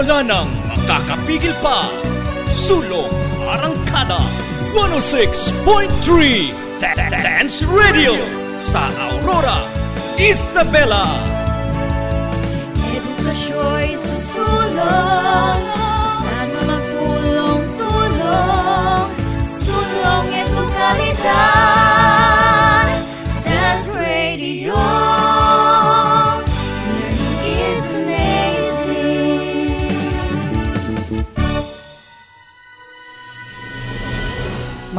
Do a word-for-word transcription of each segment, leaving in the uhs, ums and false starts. wala nang makakapigil pa. Sulok Arangkada one oh six point three Dance Radio sa Aurora, Isabela. Edukasyon susulong, basta na magtulong-tulong, sulong itong kalidad. Dance Radio.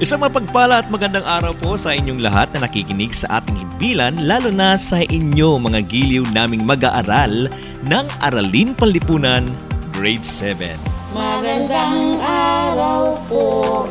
Isang mapagpala at magandang araw po sa inyong lahat na nakikinig sa ating himpilan, lalo na sa inyo mga giliw naming mag-aaral ng Araling Panlipunan Grade seven. Magandang araw po,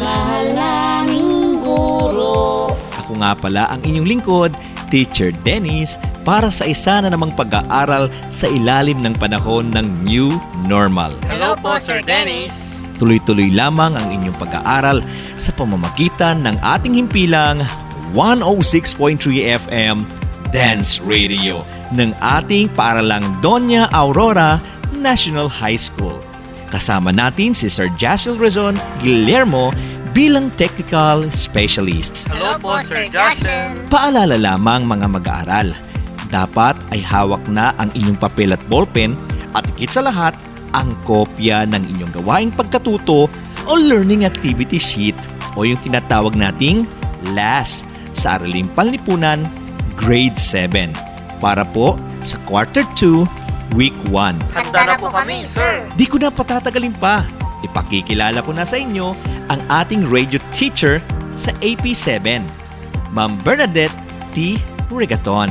mahal naming guro. Ako nga pala ang inyong lingkod, Teacher Dennis, para sa isa na namang pag-aaral sa ilalim ng panahon ng New Normal. Hello po, Sir Dennis! Tuloy-tuloy lamang ang inyong pag-aaral sa pamamagitan ng ating himpilang one oh six point three F M Dance Radio ng ating paaralang Doña Aurora National High School. Kasama natin si Sir Jassel Razon Guillermo bilang Technical Specialist. Hello po, Sir Jassel! Paalala lamang mga mag-aaral, dapat ay hawak na ang inyong papel at ballpen at ikit sa lahat ang kopya ng inyong gawaing pagkatuto o learning activity sheet o yung tinatawag nating L A S sa Araling Panlipunan Grade seven para po sa Quarter two, Week one. Handa na po kami, sir! Di ko na patatagalin pa. Ipakikilala ko na sa inyo ang ating radio teacher sa A P seven, Ma'am Bernadette T. Regaton.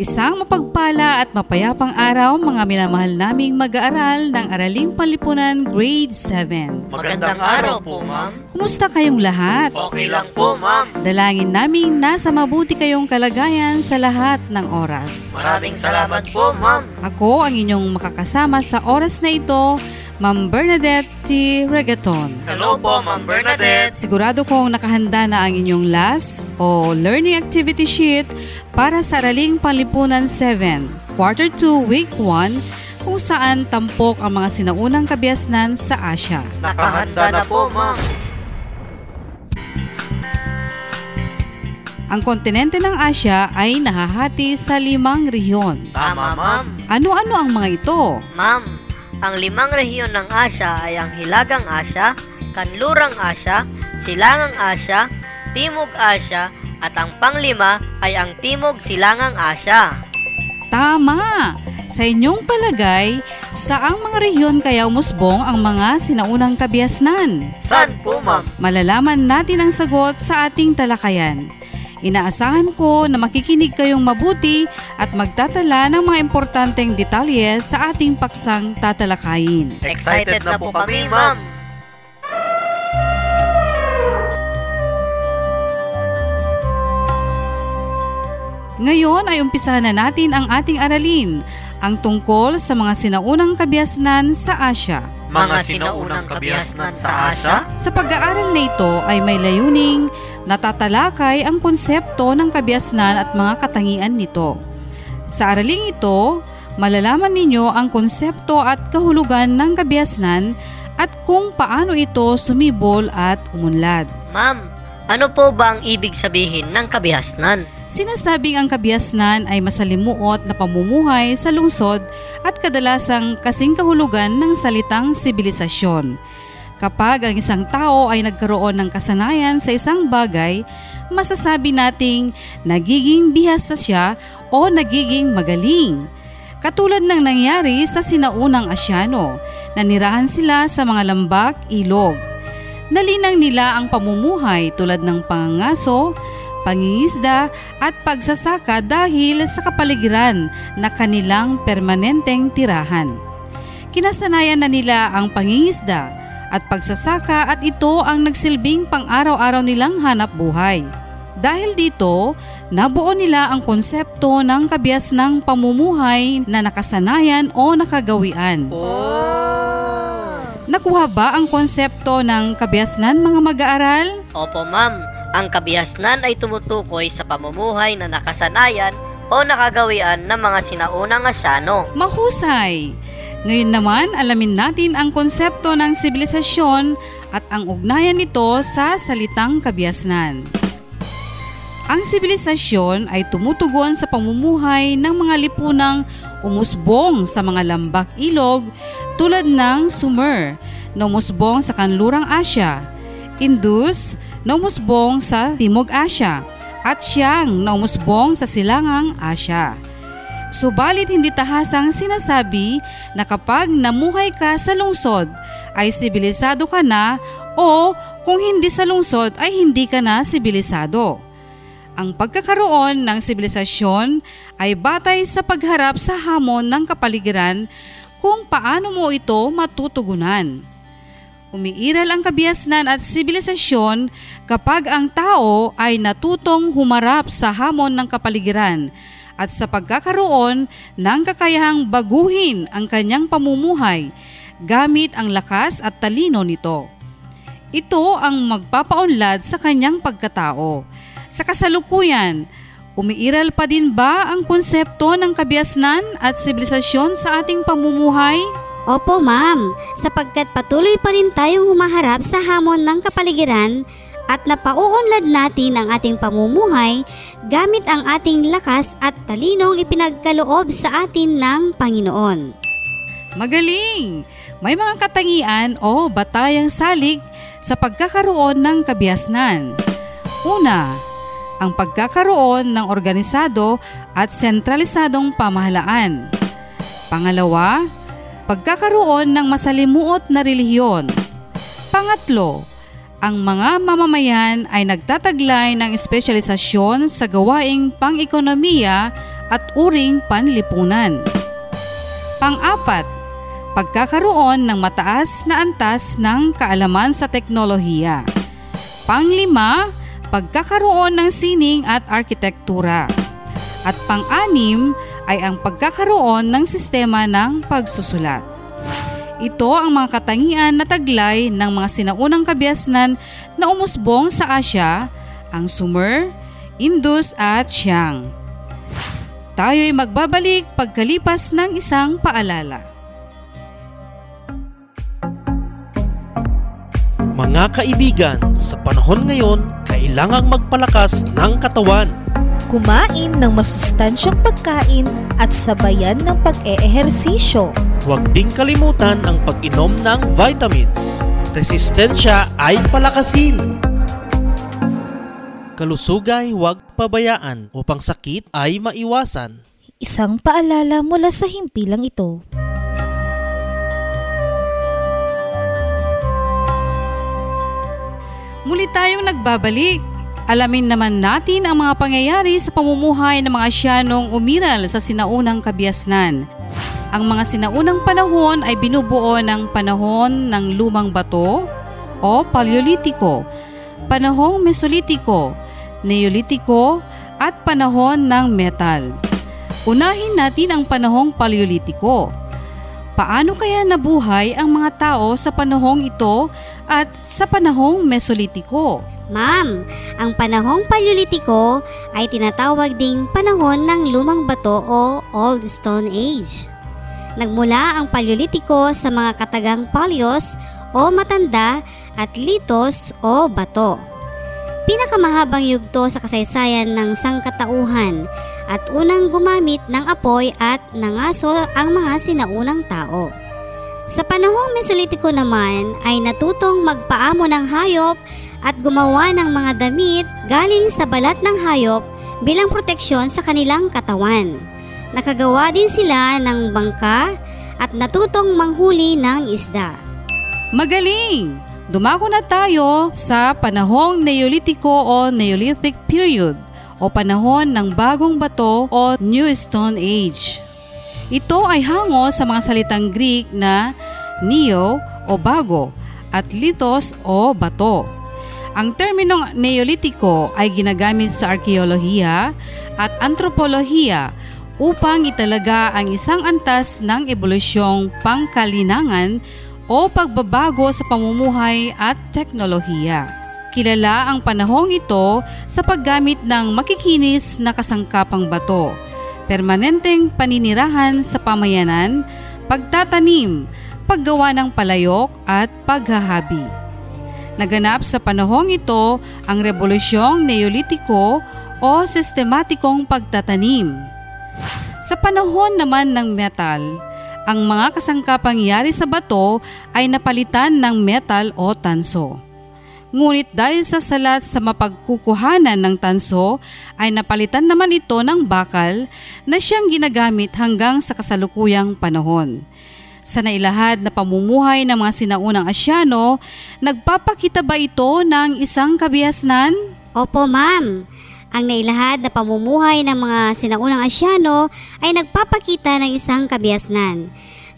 Isang mapagpala at mapayapang araw mga minamahal naming mag-aaral ng Araling Panlipunan Grade seven. Magandang araw po, ma'am. Kumusta kayong lahat? Okay lang po, ma'am. Dalangin namin nasa mabuti kayong kalagayan sa lahat ng oras. Maraming salamat po, ma'am. Ako ang inyong makakasama sa oras na ito, Ma'am Bernadette T. Regaton. Hello po, Ma'am Bernadette! Sigurado kong nakahanda na ang inyong L A S o Learning Activity Sheet para sa Araling Panlipunan seven, Quarter two, Week one, kung saan tampok ang mga sinaunang kabiasnan sa Asya. Nakahanda na po, Ma'am! Ang kontinente ng Asya ay nahahati sa limang rehiyon. Tama, Ma'am! Ano-ano ang mga ito? Ma'am! Ang limang rehiyon ng Asya ay ang Hilagang Asya, Kanlurang Asya, Silangang Asya, Timog Asya, at ang panglima ay ang Timog Silangang Asya. Tama! Sa inyong palagay, saang mga rehiyon kaya umusbong ang mga sinaunang kabiasnan? Saan po, ma'am? Malalaman natin ang sagot sa ating talakayan. Inaasahan ko na makikinig kayong mabuti at magtatala ng mga importanteng detalye sa ating paksang tatalakayin. Excited na po kami, ma'am! Ngayon ay umpisahan na natin ang ating aralin, ang tungkol sa mga sinaunang kabiasnan sa Asya. Mga sinaunang kabiasnan sa Asya? Sa pag-aaral na ito ay may layuning natatalakay ang konsepto ng kabiasnan at mga katangian nito. Sa araling ito, malalaman ninyo ang konsepto at kahulugan ng kabiasnan at kung paano ito sumibol at umunlad. Ma'am, ano po ba ang ibig sabihin ng kabiasnan? Sinasabing ang kabiasnan ay masalimuot na pamumuhay sa lungsod at kadalasang kasing kahulugan ng salitang sibilisasyon. Kapag ang isang tao ay nagkaroon ng kasanayan sa isang bagay, masasabi nating nagiging bihasa siya o nagiging magaling. Katulad ng nangyari sa sinaunang Asyano, nanirahan sila sa mga lambak, ilog. Nalinang nila ang pamumuhay tulad ng pangangaso, pangingisda at pagsasaka dahil sa kapaligiran na kanilang permanenteng tirahan. Kinasanayan na nila ang pangingisda at pagsasaka at ito ang nagsilbing pang-araw-araw nilang hanap buhay. Dahil dito, nabuo nila ang konsepto ng kabias ng pamumuhay na nakasanayan o nakagawian. Oh. Nakuha ba ang konsepto ng kabiasnan, mga mag-aaral? Opo, ma'am. Ang kabiasnan ay tumutukoy sa pamumuhay na nakasanayan o nakagawian ng mga sinaunang Asyano. Mahusay! Ngayon naman, alamin natin ang konsepto ng sibilisasyon at ang ugnayan nito sa salitang kabiasnan. Ang sibilisasyon ay tumutugon sa pamumuhay ng mga lipunang umusbong sa mga lambak ilog tulad ng Sumer na umusbong sa Kanlurang Asya, Indus na umusbong sa Timog Asya, at Shang na umusbong sa Silangang Asya. Subalit hindi tahasang sinasabi na kapag namuhay ka sa lungsod ay sibilisado ka na o kung hindi sa lungsod ay hindi ka na sibilisado. Ang pagkakaroon ng sibilisasyon ay batay sa pagharap sa hamon ng kapaligiran kung paano mo ito matutugunan. Umiiral ang kabiasnan at sibilisasyon kapag ang tao ay natutong humarap sa hamon ng kapaligiran at sa pagkakaroon ng kakayahang baguhin ang kanyang pamumuhay gamit ang lakas at talino nito. Ito ang magpapaunlad sa kanyang pagkatao. Sa kasalukuyan, umiiral pa din ba ang konsepto ng kabiasnan at sibilisasyon sa ating pamumuhay? Opo, ma'am, sapagkat patuloy pa rin tayong humaharap sa hamon ng kapaligiran at napauunlad natin ang ating pamumuhay gamit ang ating lakas at talinong ipinagkaloob sa atin ng Panginoon. Magaling! May mga katangian o batayang salig sa pagkakaroon ng kabiasnan. Una, ang pagkakaroon ng organisado at sentralisadong pamahalaan. Pangalawa, pagkakaroon ng masalimuot na relihiyon. Pangatlo, ang mga mamamayan ay nagtataglay ng espesyalisasyon sa gawaing pang-ekonomiya at uring panlipunan. Pang-apat, pagkakaroon ng mataas na antas ng kaalaman sa teknolohiya. Pang-lima, pagkakaroon ng sining at arkitektura. At pang-anim ay ang pagkakaroon ng sistema ng pagsusulat. Ito ang mga katangian na taglay ng mga sinaunang kabiasnan na umusbong sa Asya, ang Sumer, Indus at Shang. Tayo'y magbabalik pagkalipas ng isang paalala. Mga kaibigan, sa panahon ngayon, kailangang magpalakas ng katawan. Kumain ng masustansyang pagkain at sabayan ng pag-eehersisyo. Huwag ding kalimutan ang pag-inom ng vitamins. Resistensya ay palakasin. Kalusugay huwag pabayaan upang sakit ay maiwasan. Isang paalala mula sa himpilang ito. Muli tayong nagbabalik. Alamin naman natin ang mga pangyayari sa pamumuhay ng mga Asyanong umiral sa sinaunang kabiasnan. Ang mga sinaunang panahon ay binubuo ng panahon ng lumang bato o Paleolitiko, panahong Mesolitiko, Neolitiko at panahon ng metal. Unahin natin ang panahong Paleolitiko. Paano kaya nabuhay ang mga tao sa panahong ito at sa panahong Mesolitiko? Ma'am, ang panahong Paleolitiko ay tinatawag ding panahon ng lumang bato o Old Stone Age. Nagmula ang Paleolitiko sa mga katagang paleos o matanda at litos o bato. Pinakamahabang yugto sa kasaysayan ng sangkatauhan at unang gumamit ng apoy at nangaso ang mga sinaunang tao. Sa panahong Mesolitiko naman ay natutong magpaamo ng hayop at gumawa ng mga damit galing sa balat ng hayop bilang proteksyon sa kanilang katawan. Nakagawa din sila ng bangka at natutong manghuli ng isda. Magaling! Dumako na tayo sa panahong Neolitiko o Neolithic Period o panahon ng bagong bato o New Stone Age. Ito ay hango sa mga salitang Greek na neo o bago at lithos o bato. Ang terminong Neolitiko ay ginagamit sa arkeolohiya at antropolohiya upang italaga ang isang antas ng ebolusyong pangkalinangan o pagbabago sa pamumuhay at teknolohiya. Kilala ang panahong ito sa paggamit ng makikinis na kasangkapang bato, permanenteng paninirahan sa pamayanan, pagtatanim, paggawa ng palayok at paghahabi. Naganap sa panahong ito ang Rebolusyong Neolitiko o sistematikong pagtatanim. Sa panahon naman ng metal, ang mga kasangkapang yari sa bato ay napalitan ng metal o tanso. Ngunit dahil sa salat sa mapagkukuhanan ng tanso ay napalitan naman ito ng bakal na siyang ginagamit hanggang sa kasalukuyang panahon. Sa nailahad na pamumuhay ng mga sinaunang Asyano, nagpapakita ba ito ng isang kabihasnan? Opo, ma'am. Ang nailahad na pamumuhay ng mga sinaunang Asyano ay nagpapakita ng isang kabihasnan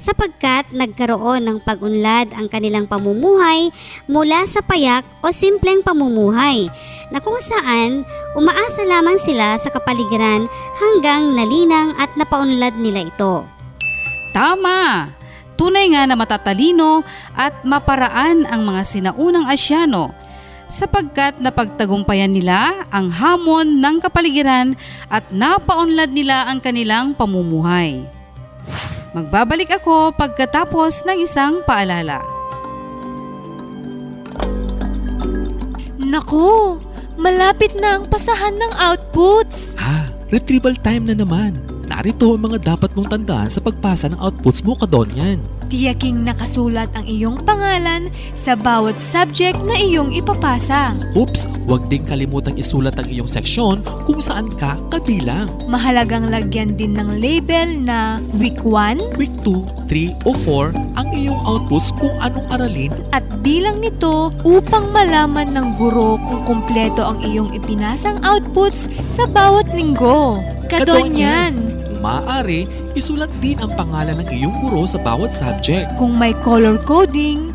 sapagkat nagkaroon ng pag-unlad ang kanilang pamumuhay mula sa payak o simpleng pamumuhay na kung saan umaasa lamang sila sa kapaligiran hanggang nalinang at napaunlad nila ito. Tama! Tunay nga na matatalino at maparaan ang mga sinaunang Asyano sapagkat napagtagumpayan nila ang hamon ng kapaligiran at napaunlad nila ang kanilang pamumuhay. Magbabalik ako pagkatapos ng isang paalala. Naku, malapit na ang pasahan ng outputs. Ah, retrieval time na naman. Narito ang mga dapat mong tandaan sa pagpasa ng outputs mo, Kadonyan. Tiyaking nakasulat ang iyong pangalan sa bawat subject na iyong ipapasa. Oops, huwag ding kalimutang isulat ang iyong seksyon kung saan ka kabilang. Mahalagang lagyan din ng label na week one, week two, three, o four ang iyong outputs kung anong aralin at bilang nito upang malaman ng guro kung kumpleto ang iyong ipinasang outputs sa bawat linggo. Kadonyan! Maaari, isulat din ang pangalan ng iyong guro sa bawat subject. Kung may color coding,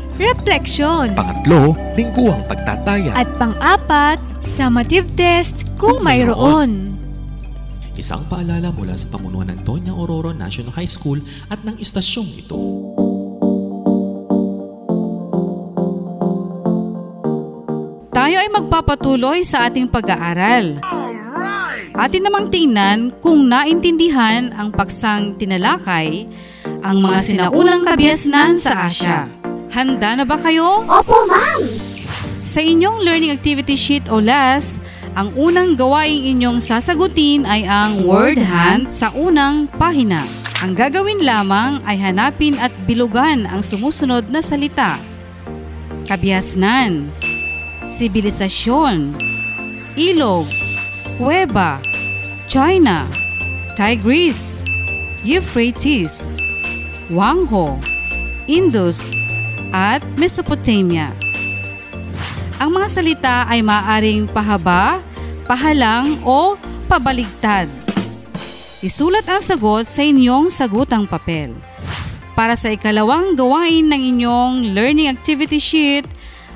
refleksyon. Pangatlo, lingguhang pagtataya. At pang-apat, summative test kung, kung mayroon. Isang paalala mula sa pamunuan ng Doña Aurora National High School at ng istasyong ito. Tayo ay magpapatuloy sa ating pag-aaral. Atin namang tingnan kung naintindihan ang paksang tinalakay ang mga sinaunang kabihasnan sa Asya. Handa na ba kayo? Opo, ma'am! Sa inyong learning activity sheet o L A S, ang unang gawaing inyong sasagutin ay ang word hunt sa unang pahina. Ang gagawin lamang ay hanapin at bilugan ang sumusunod na salita. Kabihasnan, sibilisasyon, ilog, Cueva, China, Tigris, Euphrates, Huang He, Indus, at Mesopotamia. Ang mga salita ay maaaring pahaba, pahalang o pabaligtad. Isulat ang sagot sa inyong sagutang papel. Para sa ikalawang gawain ng inyong learning activity sheet,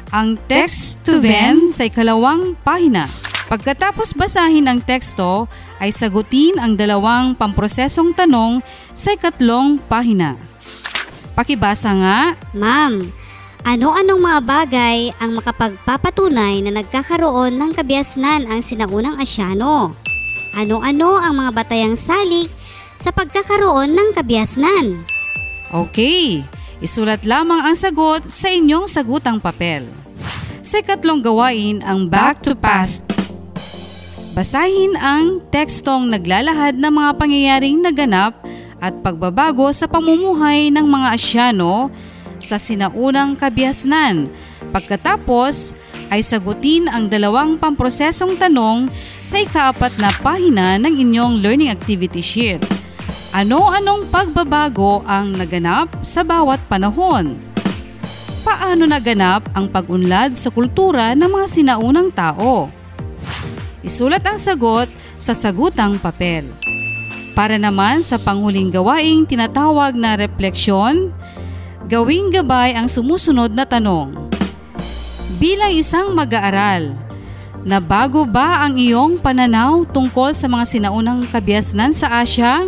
ang text to vent sa ikalawang pahina. Pagkatapos basahin ang teksto, ay sagutin ang dalawang pamprosesong tanong sa ikatlong pahina. Pakibasa nga. Ma'am, ano-anong mga bagay ang makapagpapatunay na nagkakaroon ng kabiasnan ang sinaunang Asyano? Ano-ano ang mga batayang salik sa pagkakaroon ng kabiasnan? Okay, isulat lamang ang sagot sa inyong sagutang papel. Sa ikatlong gawain ang Back to Past. Basahin ang tekstong naglalahad ng mga pangyayaring naganap at pagbabago sa pamumuhay ng mga Asyano sa sinaunang kabiasnan. Pagkatapos ay sagutin ang dalawang pamprosesong tanong sa ikaapat na pahina ng inyong learning activity sheet. Ano-anong pagbabago ang naganap sa bawat panahon? Paano naganap ang pag-unlad sa kultura ng mga sinaunang tao? Isulat ang sagot sa sagutang papel. Para naman sa panghuling gawaing tinatawag na refleksyon, gawing gabay ang sumusunod na tanong. Bilang isang mag-aaral, nabago ba ang iyong pananaw tungkol sa mga sinaunang kabiasnan sa Asya?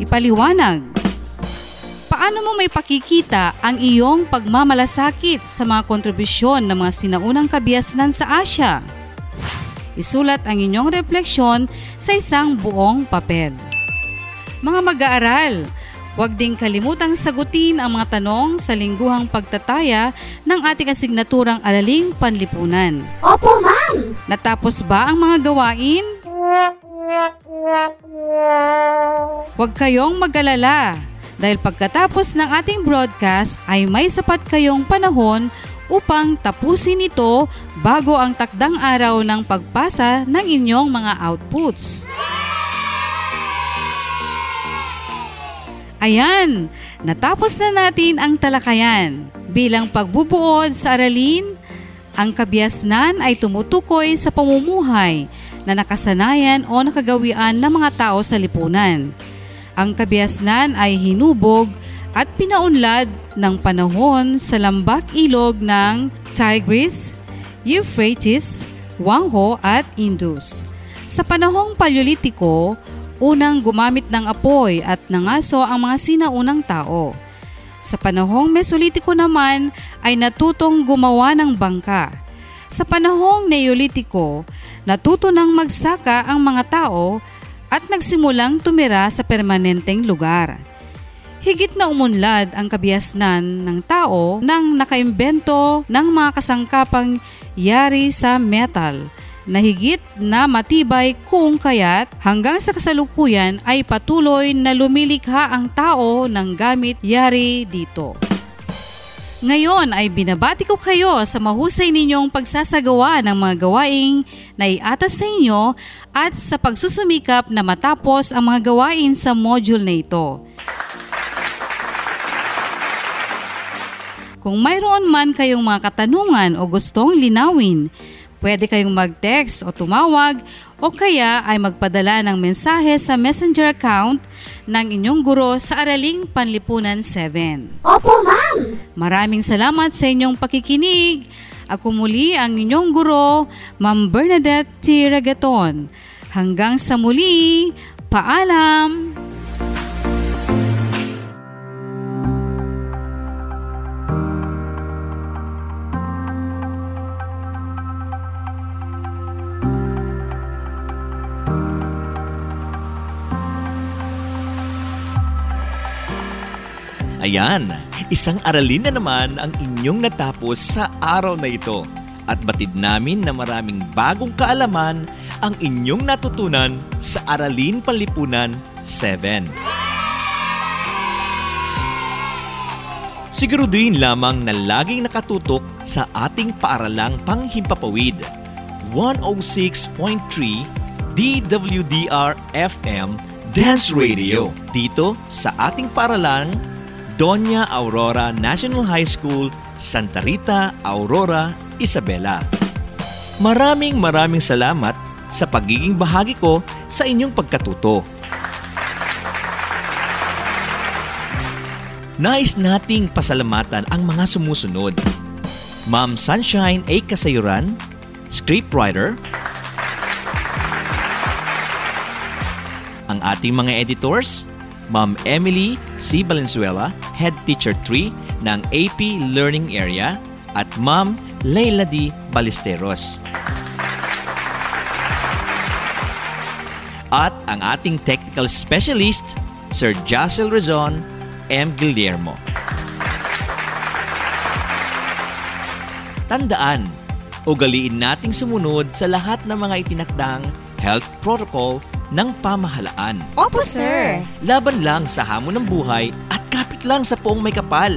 Ipaliwanag. Paano mo may pakikita ang iyong pagmamalasakit sa mga kontribusyon ng mga sinaunang kabiasnan sa Asya? Isulat ang inyong refleksyon sa isang buong papel. Mga mag-aaral, huwag ding kalimutang sagutin ang mga tanong sa lingguhang pagtataya ng ating asignaturang Araling Panlipunan. Opo, ma'am! Natapos ba ang mga gawain? Huwag kayong mag-alala dahil pagkatapos ng ating broadcast ay may sapat kayong panahon upang tapusin ito bago ang takdang araw ng pagpasa ng inyong mga outputs. Ayan, natapos na natin ang talakayan. Bilang pagbubuod sa aralin, ang kabiasnan ay tumutukoy sa pamumuhay na nakasanayan o nakagawian ng mga tao sa lipunan. Ang kabiasnan ay hinubog at pinaunlad ng panahon sa lambak ilog ng Tigris, Euphrates, Huang He at Indus. Sa panahong Paleolitiko, unang gumamit ng apoy at nangaso ang mga sinaunang tao. Sa panahong Mesolitiko naman ay natutong gumawa ng bangka. Sa panahong Neolitiko, natuto ng magsaka ang mga tao at nagsimulang tumira sa permanenteng lugar. Higit na umunlad ang kabiasnan ng tao nang nakaimbento ng mga kasangkapang yari sa metal, na higit na matibay kung kaya't hanggang sa kasalukuyan ay patuloy na lumilikha ang tao ng gamit yari dito. Ngayon ay binabati ko kayo sa mahusay ninyong pagsasagawa ng mga gawaing na iatas sa inyo at sa pagsusumikap na matapos ang mga gawain sa module na ito. Kung mayroon man kayong mga katanungan o gustong linawin, pwede kayong mag-text o tumawag o kaya ay magpadala ng mensahe sa messenger account ng inyong guro sa Araling Panlipunan seven. Opo, ma'am! Maraming salamat sa inyong pakikinig. Ako muli ang inyong guro, Ma'am Bernadette T. Regaton. Hanggang sa muli, paalam! Ayan, isang aralin na naman ang inyong natapos sa araw na ito. At batid namin na maraming bagong kaalaman ang inyong natutunan sa Araling Panlipunan seven. Siguraduhin lamang na laging nakatutok sa ating paaralang panghimpapawid. one oh six point three D W D R F M Dance Radio. Dito sa ating paaralang Doña Aurora National High School, Santa Rita, Aurora, Isabela. Maraming maraming salamat sa pagiging bahagi ko sa inyong pagkatuto. Nais nating pasalamatan ang mga sumusunod. Ma'am Sunshine A. Kasayuran, scriptwriter. Ang ating mga editors, Ma'am Emily C. Balenzuela, Head Teacher three ng A P Learning Area, at Ma'am Leila D. Balesteros. At ang ating technical specialist, Sir Jassel Razon Guillermo. Tandaan, ugaliin nating sumunod sa lahat ng mga itinakdang health protocol ng pamahalaan. Opo, sir! Laban lang sa hamon ng buhay at kapit lang sa poong may kapal.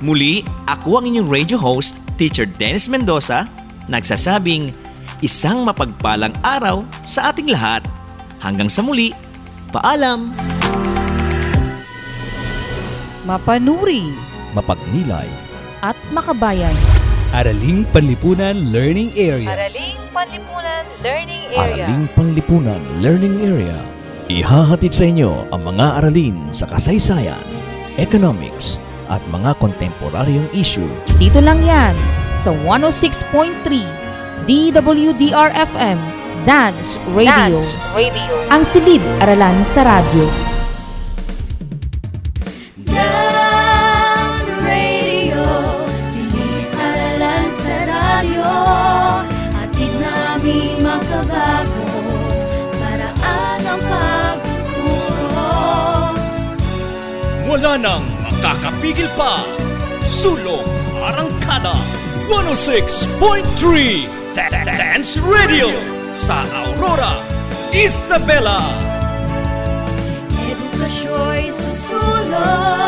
Muli, ako ang inyong radio host, Teacher Dennis Mendoza, nagsasabing isang mapagpalang araw sa ating lahat. Hanggang sa muli, paalam! Mapanuri, mapagnilay, at makabayan. Araling Panlipunan Learning Area. Araling Panlipunan Learning Area. Araling Panlipunan Learning Area. Ihahatid sa inyo ang mga aralin sa kasaysayan, economics, at mga kontemporaryong issue. Dito lang yan sa one oh six point three D W D R F M Dance Radio. Dance Radio. Ang silid aralan sa radyo. Wala nang makakapigil pa. Sulong Arangkada one oh six point three Dance Radio sa Aurora, Isabela. Edukasyon susulong.